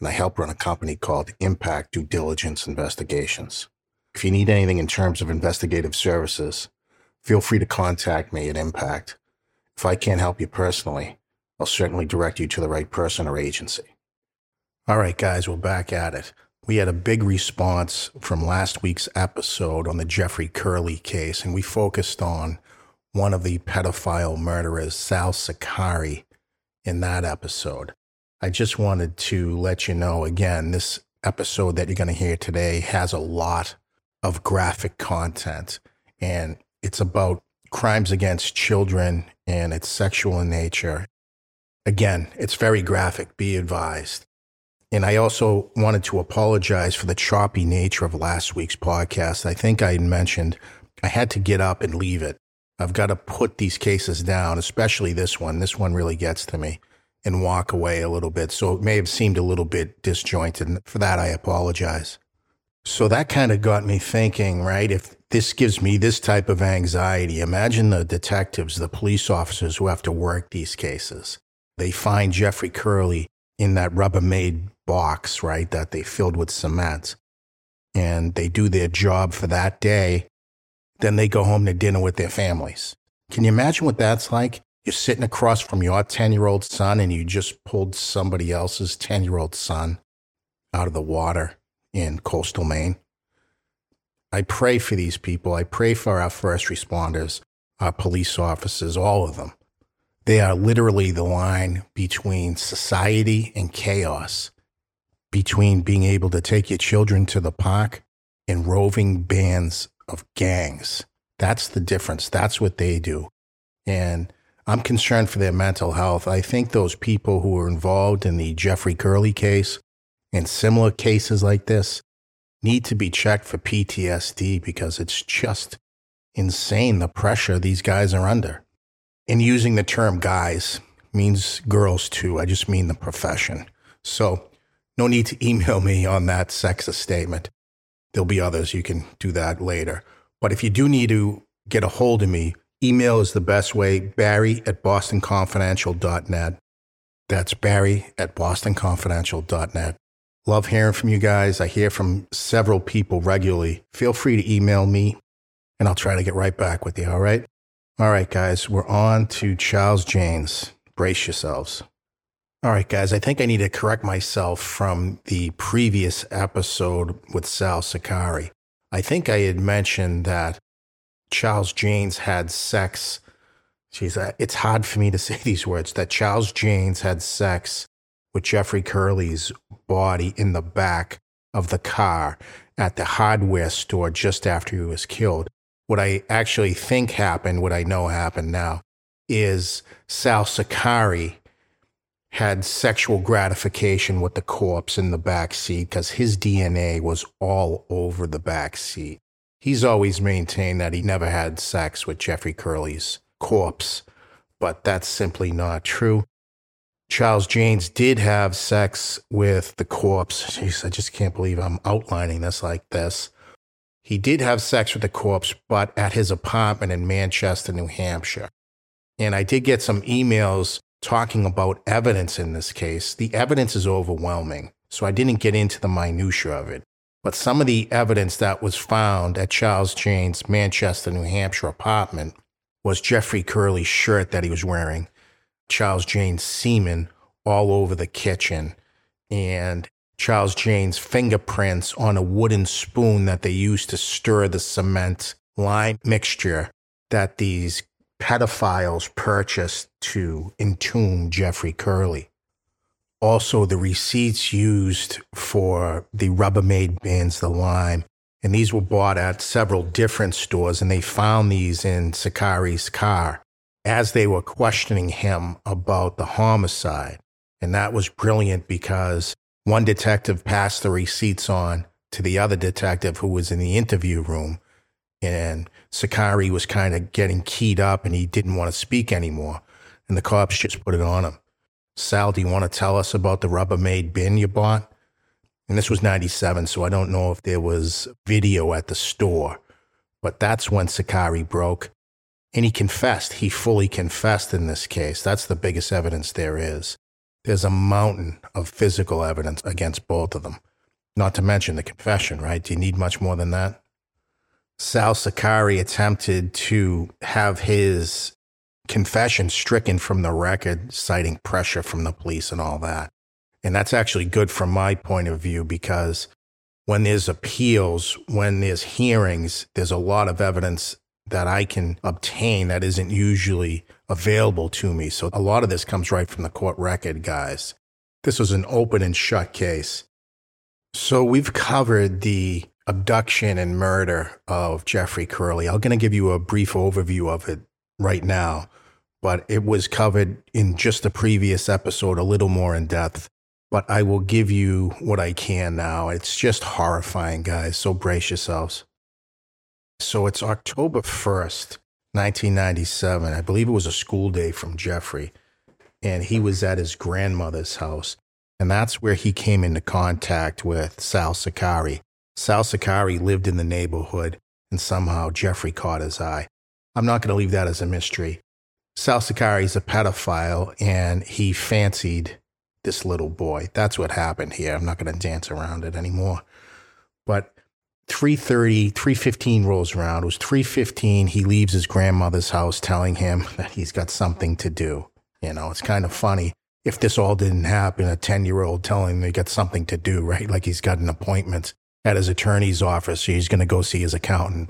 and I help run a company called Impact Due Diligence Investigations. If you need anything in terms of investigative services, feel free to contact me at Impact. If I can't help you personally, I'll certainly direct you to the right person or agency. All right, guys, we're back at it. We had a big response from last week's episode on the Jeffrey Curley case, and we focused on one of the pedophile murderers, Sal Sicari, in that episode. I just wanted to let you know, again, this episode that you're going to hear today has a lot of graphic content, and it's about crimes against children, and it's sexual in nature. Again, it's very graphic, be advised. And I also wanted to apologize for the choppy nature of last week's podcast. I think I had mentioned I had to get up and leave it. I've got to put these cases down, especially this one. This one really gets to me, and walk away a little bit. So it may have seemed a little bit disjointed. And for that, I apologize. So that kind of got me thinking, right? If this gives me this type of anxiety, imagine the detectives, the police officers who have to work these cases. They find Jeffrey Curley in that Rubbermaid box, right, that they filled with cement. And they do their job for that day. Then they go home to dinner with their families. Can you imagine what that's like? You're sitting across from your 10-year-old son, and you just pulled somebody else's 10-year-old son out of the water in coastal Maine. I pray for these people. I pray for our first responders, our police officers, all of them. They are literally the line between society and chaos, between being able to take your children to the park and roving bands of gangs. That's the difference. That's what they do. And I'm concerned for their mental health. I think those people who were involved in the Jeffrey Curley case and similar cases like this need to be checked for PTSD, because it's just insane the pressure these guys are under. And using the term guys means girls too. I just mean the profession. So no need to email me on that sexist statement. There'll be others. You can do that later. But if you do need to get a hold of me, email is the best way, barry@bostonconfidential.net. That's barry@bostonconfidential.net. Love hearing from you guys. I hear from several people regularly. Feel free to email me, and I'll try to get right back with you, all right? All right, guys, we're on to Charles Jaynes. Brace yourselves. All right, guys, I think I need to correct myself from the previous episode with Sal Sicari. I think I had mentioned that Charles Jaynes had sex. Jeez, it's hard for me to say these words. That Charles Jaynes had sex with Jeffrey Curley's body in the back of the car at the hardware store just after he was killed. What I actually think happened, what I know happened now, is Sal Sicari had sexual gratification with the corpse in the back seat, because his DNA was all over the back seat. He's always maintained that he never had sex with Jeffrey Curley's corpse, but that's simply not true. Charles Jaynes did have sex with the corpse. Jeez, I just can't believe I'm outlining this like this. He did have sex with the corpse, but at his apartment in Manchester, New Hampshire. And I did get some emails talking about evidence in this case. The evidence is overwhelming, so I didn't get into the minutia of it. But some of the evidence that was found at Charles Jaynes' Manchester, New Hampshire apartment was Jeffrey Curley's shirt that he was wearing, Charles Jaynes' semen all over the kitchen, and Charles Jaynes' fingerprints on a wooden spoon that they used to stir the cement lime mixture that these pedophiles purchased to entomb Jeffrey Curley. Also, the receipts used for the Rubbermaid bands, the lime, and these were bought at several different stores, and they found these in Sicari's car as they were questioning him about the homicide. And that was brilliant, because One detective passed the receipts on to the other detective who was in the interview room, and Sicari was kind of getting keyed up and he didn't want to speak anymore, and the cops just put it on him. Sal, do you want to tell us about the Rubbermaid bin you bought? And this was 97, so I don't know if there was video at the store, but that's when Sicari broke. And he confessed. He fully confessed in this case. That's the biggest evidence there is. There's a mountain of physical evidence against both of them. Not to mention the confession, right? Do you need much more than that? Sal Sicari attempted to have his confession stricken from the record, citing pressure from the police and all that. And that's actually good from my point of view, because when there's appeals, when there's hearings, there's a lot of evidence that I can obtain that isn't usually available to me. So a lot of this comes right from the court record, guys. This was an open and shut case. So we've covered the abduction and murder of Jeffrey Curley. I'm going to give you a brief overview of it right now, but it was covered in just the previous episode a little more in depth. But I will give you what I can now. It's just horrifying, guys. So brace yourselves. So it's October 1st, 1997. I believe it was a school day from Jeffrey, and he was at his grandmother's house, and that's where he came into contact with Sal Sicari. Sal Sicari lived in the neighborhood, and somehow Jeffrey caught his eye. I'm not going to leave that as a mystery. Sal Sicari is a pedophile, and he fancied this little boy. That's what happened here. I'm not going to dance around it anymore. But 3:15 rolls around. It was 3:15. He leaves his grandmother's house telling him that he's got something to do. You know, it's kind of funny. If this all didn't happen, a 10-year-old telling him he got something to do, right? Like he's got an appointment at his attorney's office, so he's going to go see his accountant.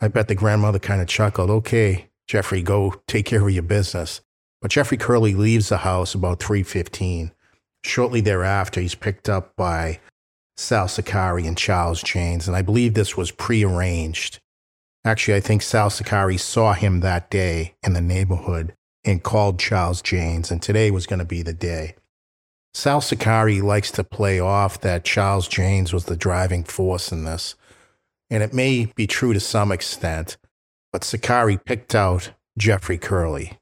I bet the grandmother kind of chuckled, okay, Jeffrey, go take care of your business. But Jeffrey Curley leaves the house about 3:15. Shortly thereafter, he's picked up by Sal Sicari and Charles Jaynes, and I believe this was prearranged. Actually, I think Sal Sicari saw him that day in the neighborhood and called Charles Jaynes, and today was going to be the day. Sal Sicari likes to play off that Charles Jaynes was the driving force in this, and it may be true to some extent, but Sicari picked out Jeffrey Curley,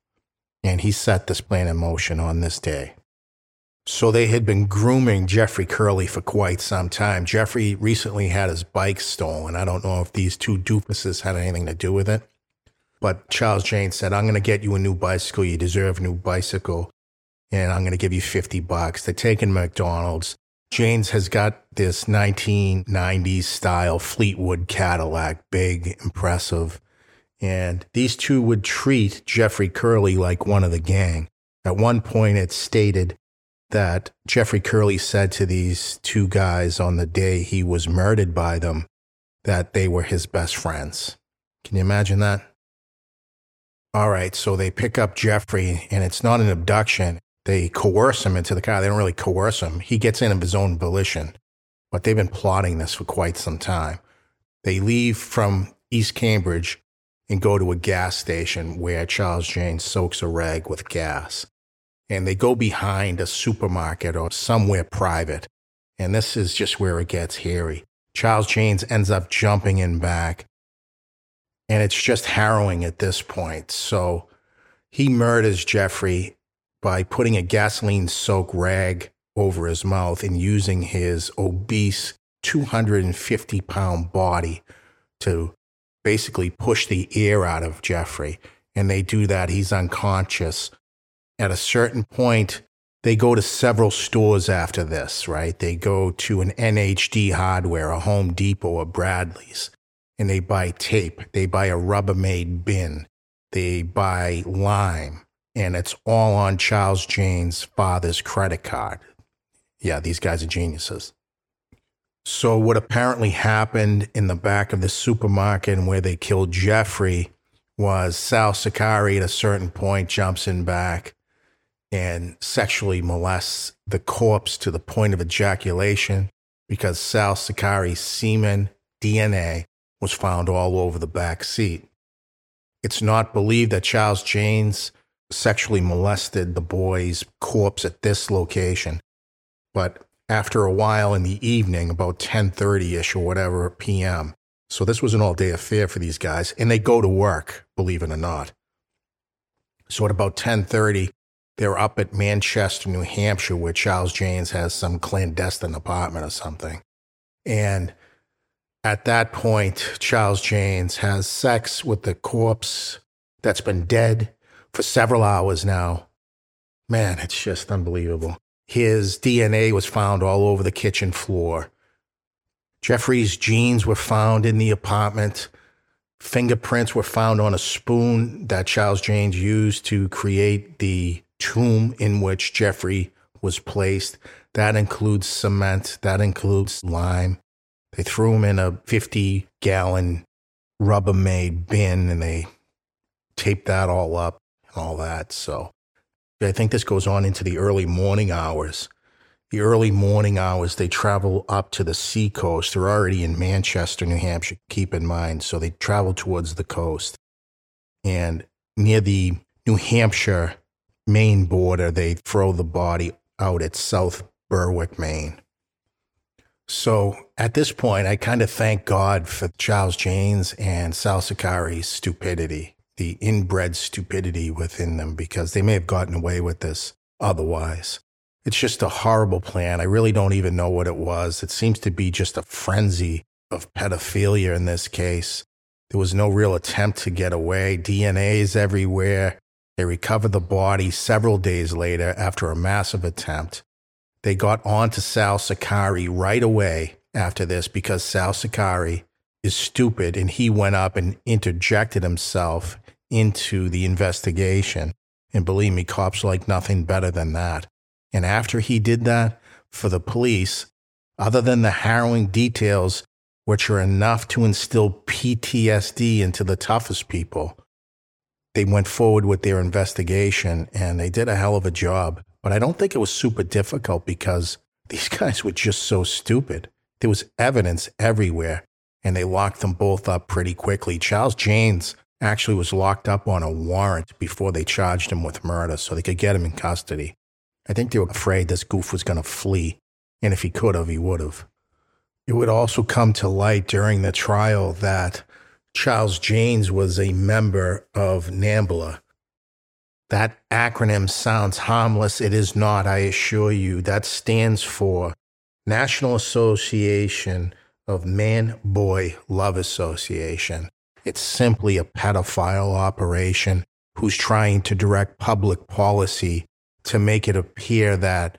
and he set this plan in motion on this day. So they had been grooming Jeffrey Curley for quite some time. Jeffrey recently had his bike stolen. I don't know if these two doofuses had anything to do with it. But Charles Jaynes said, I'm going to get you a new bicycle. You deserve a new bicycle. And I'm going to give you $50. They're taking McDonald's. Jaynes has got this 1990s style Fleetwood Cadillac, big, impressive. And these two would treat Jeffrey Curley like one of the gang. At one point, it's stated that Jeffrey Curley said to these two guys on the day he was murdered by them that they were his best friends. Can you imagine that? All right, so they pick up Jeffrey, and it's not an abduction. They coerce him into the car. They don't really coerce him. He gets in of his own volition, but they've been plotting this for quite some time. They leave from East Cambridge and go to a gas station where Charles Jaynes soaks a rag with gas. And they go behind a supermarket or somewhere private. And this is just where it gets hairy. Charles Jaynes ends up jumping in back. And it's just harrowing at this point. So he murders Jeffrey by putting a gasoline-soaked rag over his mouth and using his obese 250-pound body to basically push the air out of Jeffrey. And they do that. He's unconscious. At a certain point, they go to several stores after this, right? They go to an NHD Hardware, a Home Depot, a Bradley's, and they buy tape. They buy a Rubbermaid bin. They buy lime, and it's all on Charles Jaynes' father's credit card. Yeah, these guys are geniuses. So what apparently happened in the back of the supermarket and where they killed Jeffrey was Sal Sicari at a certain point jumps in back and sexually molests the corpse to the point of ejaculation, because Sal Sicari's semen DNA was found all over the back seat. It's not believed that Charles Jaynes sexually molested the boy's corpse at this location, but after a while in the evening, about 10:30-ish or whatever p.m. So this was an all-day affair for these guys, and they go to work, believe it or not. So at about 10:30, they're up at Manchester, New Hampshire, where Charles Jaynes has some clandestine apartment or something. And at that point, Charles Jaynes has sex with the corpse that's been dead for several hours now. Man, it's just unbelievable. His DNA was found all over the kitchen floor. Jeffrey's jeans were found in the apartment. Fingerprints were found on a spoon that Charles Jaynes used to create the tomb in which Jeffrey was placed. That includes cement. That includes lime. They threw him in a 50-gallon Rubbermaid bin, and they taped that all up and all that. So I think this goes on into the early morning hours. The early morning hours, they travel up to the seacoast. They're already in Manchester, New Hampshire, keep in mind. So they travel towards the coast. And near the New Hampshire Maine border, they throw the body out at South Berwick, Maine. So at this point, I kind of thank God for Charles Jaynes and Sal Sicari's stupidity, the inbred stupidity within them, because they may have gotten away with this otherwise. It's just a horrible plan. I really don't even know what it was. It seems to be just a frenzy of pedophilia in this case. There was no real attempt to get away. DNA is everywhere. They recovered the body several days later after a massive attempt. They got on to Sal Sicari right away after this because Sal Sicari is stupid, and he went up and interjected himself into the investigation. And believe me, cops like nothing better than that. And after he did that for the police, other than the harrowing details, which are enough to instill PTSD into the toughest people, they went forward with their investigation, and they did a hell of a job. But I don't think it was super difficult because these guys were just so stupid. There was evidence everywhere, and they locked them both up pretty quickly. Charles Jaynes actually was locked up on a warrant before they charged him with murder so they could get him in custody. I think they were afraid this goof was going to flee, and if he could have, he would have. It would also come to light during the trial that Charles Jaynes was a member of NAMBLA. That acronym sounds harmless. It is not, I assure you. That stands for National Association of Man-Boy Love Association. It's simply a pedophile operation who's trying to direct public policy to make it appear that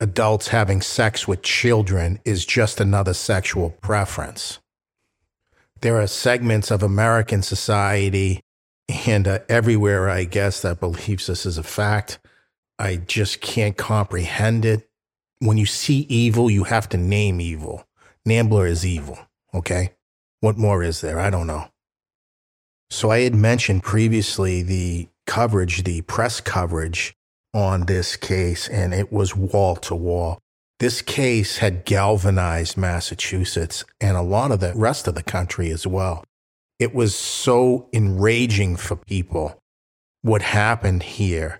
adults having sex with children is just another sexual preference. There are segments of American society and everywhere, I guess, that believes this is a fact. I just can't comprehend it. When you see evil, you have to name evil. NAMBLA is evil, okay? What more is there? I don't know. So I had mentioned previously the coverage, the press coverage on this case, and it was wall to wall. This case had galvanized Massachusetts and a lot of the rest of the country as well. It was so enraging for people what happened here.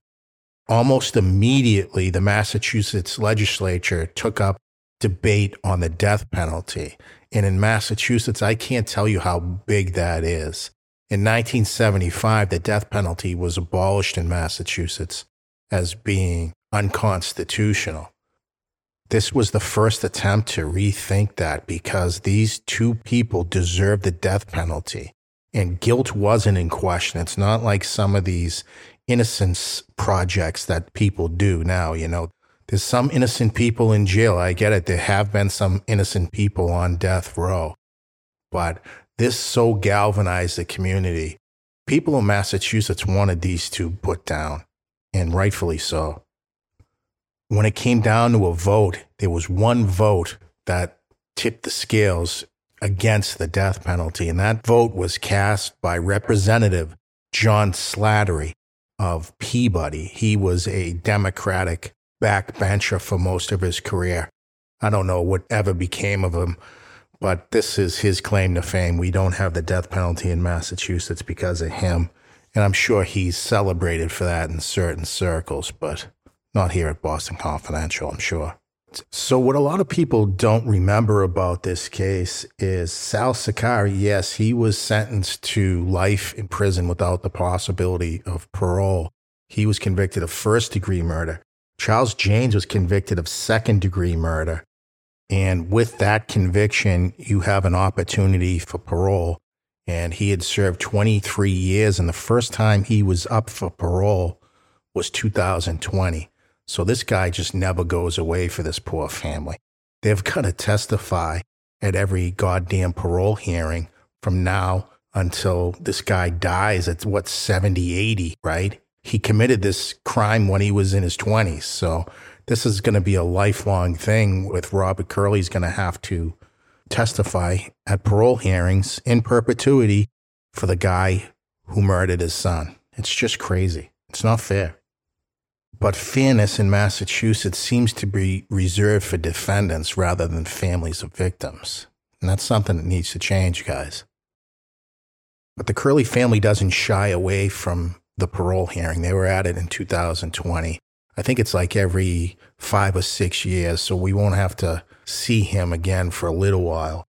Almost immediately, the Massachusetts legislature took up debate on the death penalty. And in Massachusetts, I can't tell you how big that is. In 1975, the death penalty was abolished in Massachusetts as being unconstitutional. This was the first attempt to rethink that because these two people deserved the death penalty and guilt wasn't in question. It's not like some of these innocence projects that people do now, you know. There's some innocent people in jail. I get it. There have been some innocent people on death row. But this so galvanized the community. People in Massachusetts wanted these two put down. And rightfully so. When it came down to a vote, there was one vote that tipped the scales against the death penalty, and that vote was cast by Representative John Slattery of Peabody. He was a Democratic backbencher for most of his career. I don't know whatever became of him, but this is his claim to fame. We don't have the death penalty in Massachusetts because of him. And I'm sure he's celebrated for that in certain circles, but not here at Boston Confidential, I'm sure. So what a lot of people don't remember about this case is Sal Sicari, yes, he was sentenced to life in prison without the possibility of parole. He was convicted of first-degree murder. Charles Jaynes was convicted of second-degree murder. And with that conviction, you have an opportunity for parole. And he had served 23 years, and the first time he was up for parole was 2020. So this guy just never goes away for this poor family. They've got to testify at every goddamn parole hearing from now until this guy dies at, what, 70, 80, right? He committed this crime when he was in his 20s. So this is going to be a lifelong thing with Robert Curley. He's going to have to testify at parole hearings in perpetuity for the guy who murdered his son. It's just crazy. It's not fair. But fairness in Massachusetts seems to be reserved for defendants rather than families of victims. And that's something that needs to change, guys. But the Curley family doesn't shy away from the parole hearing. They were at it in 2020. I think it's like every 5 or 6 years, so we won't have to see him again for a little while.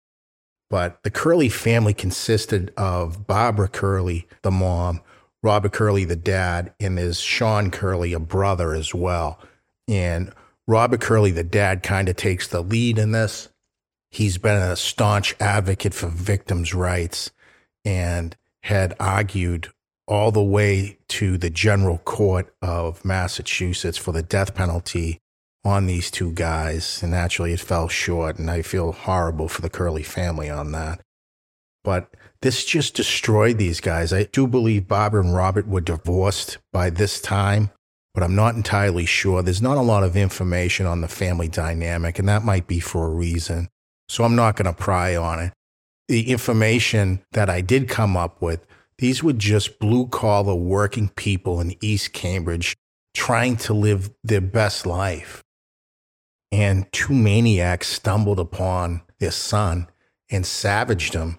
But the Curley family consisted of Barbara Curley, the mom, Robert Curley, the dad, and there's Sean Curley, a brother as well. And Robert Curley, the dad, kind of takes the lead in this. He's been a staunch advocate for victims' rights and had argued all the way to the General Court of Massachusetts for the death penalty on these two guys. And naturally, it fell short, and I feel horrible for the Curley family on that. But this just destroyed these guys. I do believe Barbara and Robert were divorced by this time, but I'm not entirely sure. There's not a lot of information on the family dynamic, and that might be for a reason. So I'm not going to pry on it. The information that I did come up with, these were just blue-collar working people in East Cambridge trying to live their best life. And two maniacs stumbled upon their son and savaged him.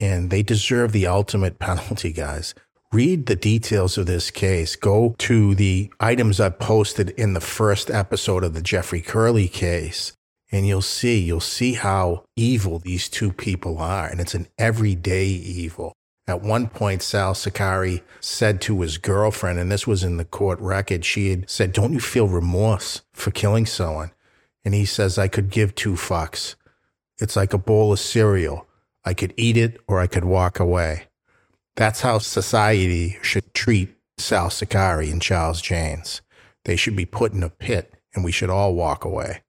And they deserve the ultimate penalty, guys. Read the details of this case. Go to the items I posted in the first episode of the Jeffrey Curley case, and you'll see how evil these two people are. And it's an everyday evil. At one point, Sal Sicari said to his girlfriend, and this was in the court record, she had said, "Don't you feel remorse for killing someone?" And he says, "I could give two fucks. It's like a bowl of cereal. I could eat it or I could walk away." That's how society should treat Sal Sicari and Charles Jaynes. They should be put in a pit and we should all walk away.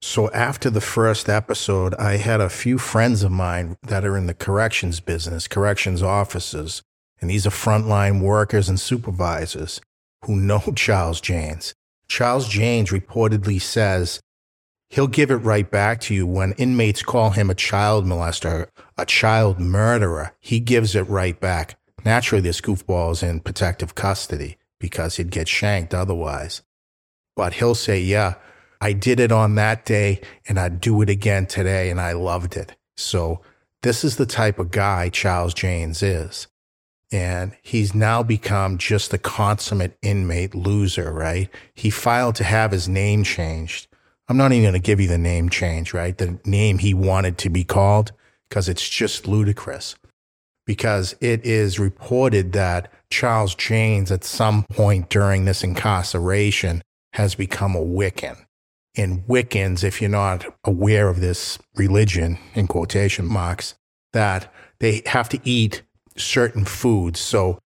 So after the first episode, I had a few friends of mine that are in the corrections business, corrections officers, and these are frontline workers and supervisors who know Charles Jaynes. Charles Jaynes reportedly says he'll give it right back to you when inmates call him a child molester, a child murderer. He gives it right back. Naturally, this goofball's in protective custody because he'd get shanked otherwise. But he'll say, "Yeah, I did it on that day and I'd do it again today and I loved it." So this is the type of guy Charles Jaynes is. And he's now become just a consummate inmate loser, right? He filed to have his name changed. I'm not even going to give you the name change, right? The name he wanted to be called, because it's just ludicrous. Because it is reported that Charles Jaynes at some point during this incarceration has become a Wiccan. And Wiccans, if you're not aware of this religion, in quotation marks, that they have to eat certain foods. So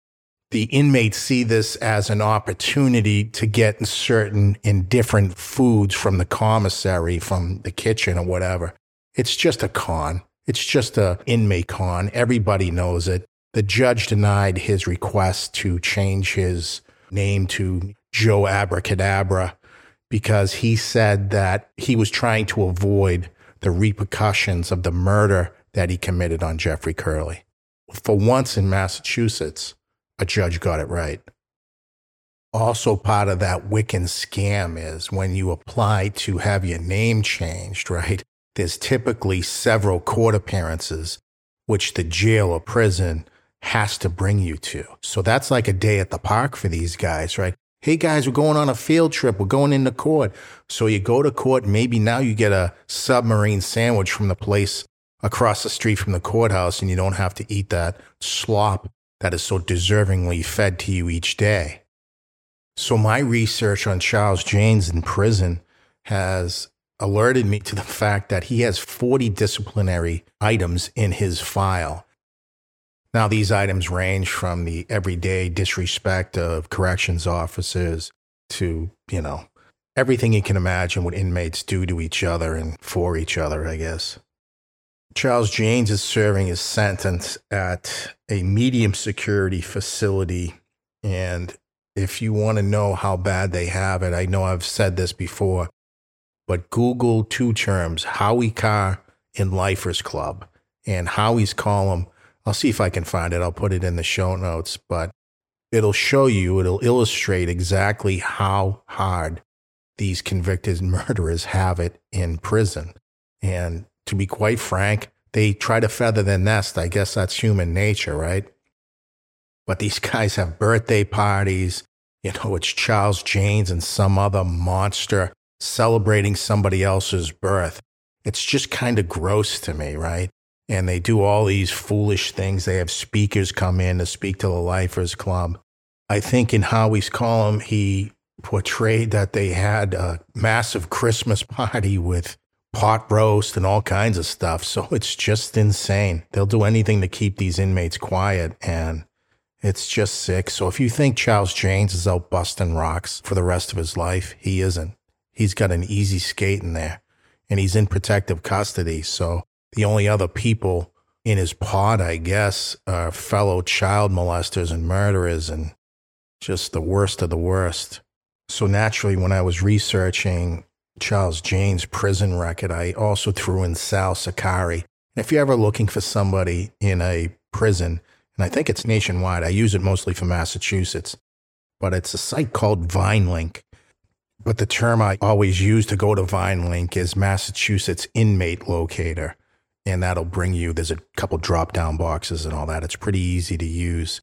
the inmates see this as an opportunity to get certain and different foods from the commissary, from the kitchen or whatever. It's just a con. It's just an inmate con. Everybody knows it. The judge denied his request to change his name to Joe Abracadabra because he said that he was trying to avoid the repercussions of the murder that he committed on Jeffrey Curley. For once in Massachusetts, a judge got it right. Also part of that Wiccan scam is when you apply to have your name changed, right? There's typically several court appearances, which the jail or prison has to bring you to. So that's like a day at the park for these guys, right? Hey, guys, we're going on a field trip. We're going into court. So you go to court. Maybe now you get a submarine sandwich from the place across the street from the courthouse, and you don't have to eat that slop that is so deservingly fed to you each day. So my research on Charles Jaynes in prison has alerted me to the fact that he has 40 disciplinary items in his file. Now, these items range from the everyday disrespect of corrections officers to, you know, everything you can imagine what inmates do to each other and for each other, I guess. Charles Jaynes is serving his sentence at a medium security facility. And if you want to know how bad they have it, I know I've said this before, but Google two terms, Howie Carr and Lifers Club, and Howie's column. I'll see if I can find it. I'll put it in the show notes, but it'll illustrate exactly how hard these convicted murderers have it in prison. And to be quite frank, they try to feather their nest. I guess that's human nature, right? But these guys have birthday parties. You know, it's Charles Jaynes and some other monster celebrating somebody else's birth. It's just kind of gross to me, right? And they do all these foolish things. They have speakers come in to speak to the Lifers Club. I think in Howie's column, he portrayed that they had a massive Christmas party with pot roast and all kinds of stuff. So it's just insane. They'll do anything to keep these inmates quiet, and it's just sick. So if you think Charles Jaynes is out busting rocks for the rest of his life, he isn't. He's got an easy skate in there, and he's in protective custody. So the only other people in his pod, I guess, are fellow child molesters and murderers and just the worst of the worst. So naturally, when I was researching Charles Jaynes' prison record, I also threw in Sal Sicari. And if you're ever looking for somebody in a prison, and I think it's nationwide, I use it mostly for Massachusetts, but it's a site called Vinelink. But the term I always use to go to Vinelink is Massachusetts Inmate Locator. And that'll bring you, there's a couple drop-down boxes and all that. It's pretty easy to use.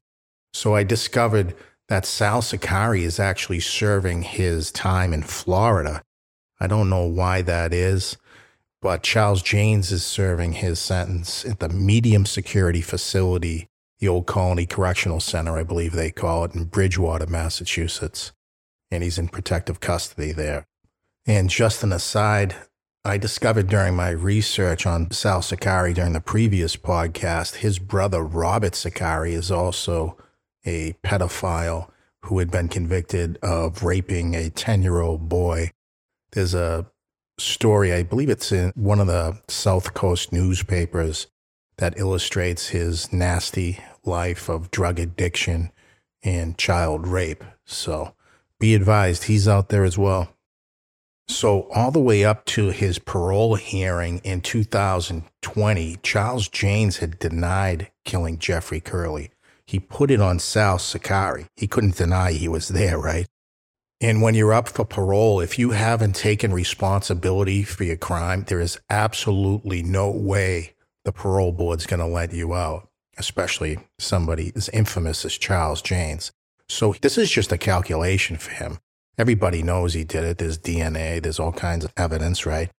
So I discovered that Sal Sicari is actually serving his time in Florida. I don't know why that is, but Charles Jaynes is serving his sentence at the medium security facility, the Old Colony Correctional Center, I believe they call it, in Bridgewater, Massachusetts. And he's in protective custody there. And just an aside, I discovered during my research on Sal Sicari during the previous podcast, his brother Robert Sicari is also a pedophile who had been convicted of raping a 10-year-old boy. There's a story, I believe it's in one of the South Coast newspapers, that illustrates his nasty life of drug addiction and child rape. So be advised, he's out there as well. So all the way up to his parole hearing in 2020, Charles Jaynes had denied killing Jeffrey Curley. He put it on Sal Sicari. He couldn't deny he was there, right? And when you're up for parole, if you haven't taken responsibility for your crime, there is absolutely no way the parole board's going to let you out, especially somebody as infamous as Charles Jaynes. So this is just a calculation for him. Everybody knows he did it. There's DNA. There's all kinds of evidence, right?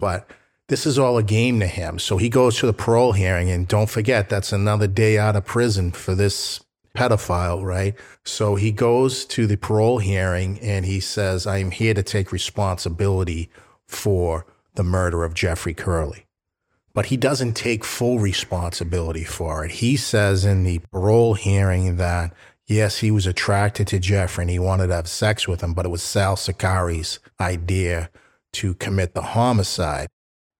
But this is all a game to him. So he goes to the parole hearing, and don't forget, that's another day out of prison for this pedophile, right? So he goes to the parole hearing, and he says, I am here to take responsibility for the murder of Jeffrey Curley. But he doesn't take full responsibility for it. He says in the parole hearing that yes, he was attracted to Jeffrey and he wanted to have sex with him, but it was Sal Sicari's idea to commit the homicide.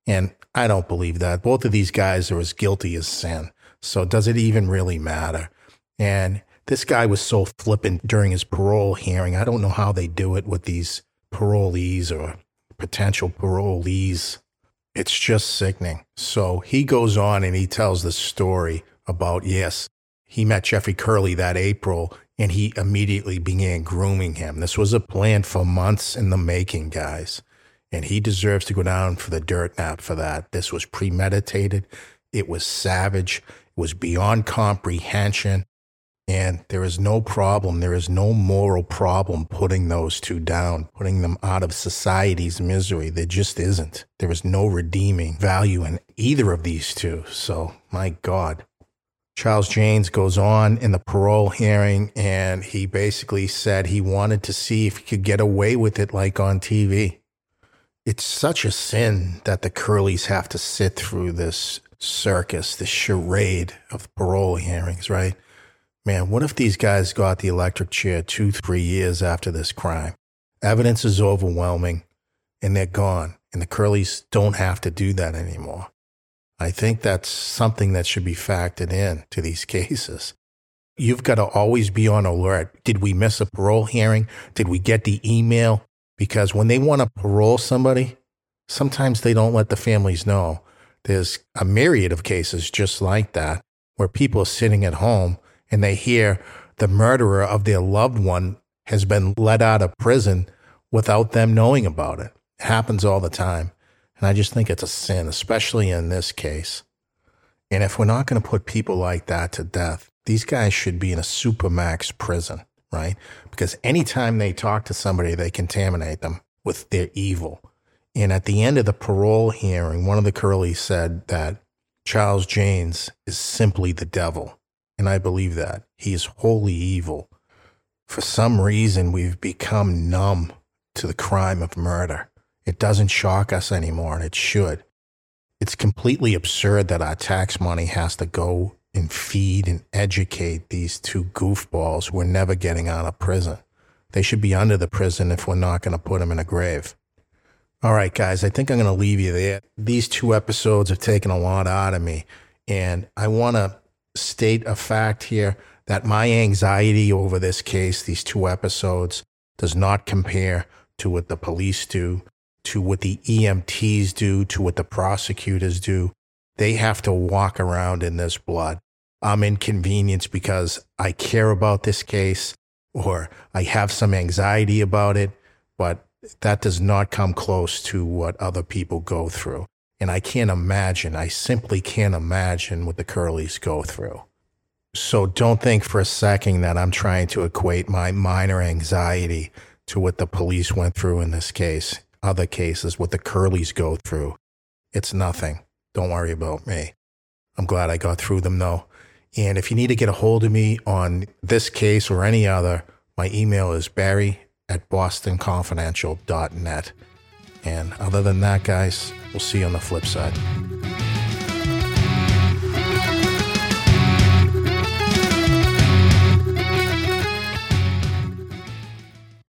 And I don't believe that. Both of these guys are as guilty as sin. So does it even really matter? And this guy was so flippant during his parole hearing. I don't know how they do it with these parolees or potential parolees. It's just sickening. So he goes on and he tells the story about, yes, he met Jeffrey Curley that April, and he immediately began grooming him. This was a plan for months in the making, guys. And he deserves to go down for the dirt nap for that. This was premeditated. It was savage. It was beyond comprehension. And there is no problem, there is no moral problem putting those two down, putting them out of society's misery. There just isn't. There is no redeeming value in either of these two. So, my God. Charles Jaynes goes on in the parole hearing, and he basically said he wanted to see if he could get away with it like on TV. It's such a sin that the Curleys have to sit through this circus, this charade of parole hearings, right? Man, what if these guys got the electric chair 2-3 years after this crime? Evidence is overwhelming, and they're gone, and the Curleys don't have to do that anymore. I think that's something that should be factored in to these cases. You've got to always be on alert. Did we miss a parole hearing? Did we get the email? Because when they want to parole somebody, sometimes they don't let the families know. There's a myriad of cases just like that where people are sitting at home and they hear the murderer of their loved one has been let out of prison without them knowing about it. It happens all the time. And I just think it's a sin, especially in this case. And if we're not going to put people like that to death, these guys should be in a supermax prison, right? Because anytime they talk to somebody, they contaminate them with their evil. And at the end of the parole hearing, one of the Curleys said that Charles Jaynes is simply the devil. And I believe that. He is wholly evil. For some reason, we've become numb to the crime of murder. It doesn't shock us anymore, and it should. It's completely absurd that our tax money has to go and feed and educate these two goofballs who are never getting out of prison. They should be under the prison if we're not going to put them in a grave. All right, guys, I think I'm going to leave you there. These two episodes have taken a lot out of me, and I want to state a fact here that my anxiety over this case, these two episodes, does not compare to what the police do, to what the EMTs do, to what the prosecutors do. They have to walk around in this blood. I'm inconvenienced because I care about this case or I have some anxiety about it, but that does not come close to what other people go through. And I can't imagine, I simply can't imagine what the Curleys go through. So don't think for a second that I'm trying to equate my minor anxiety to what the police went through in this case. Other cases, what the Curleys go through. It's nothing. Don't worry about me. I'm glad I got through them, though. And if you need to get a hold of me on this case or any other, my email is barry@bostonconfidential.net. And other than that, guys, we'll see you on the flip side.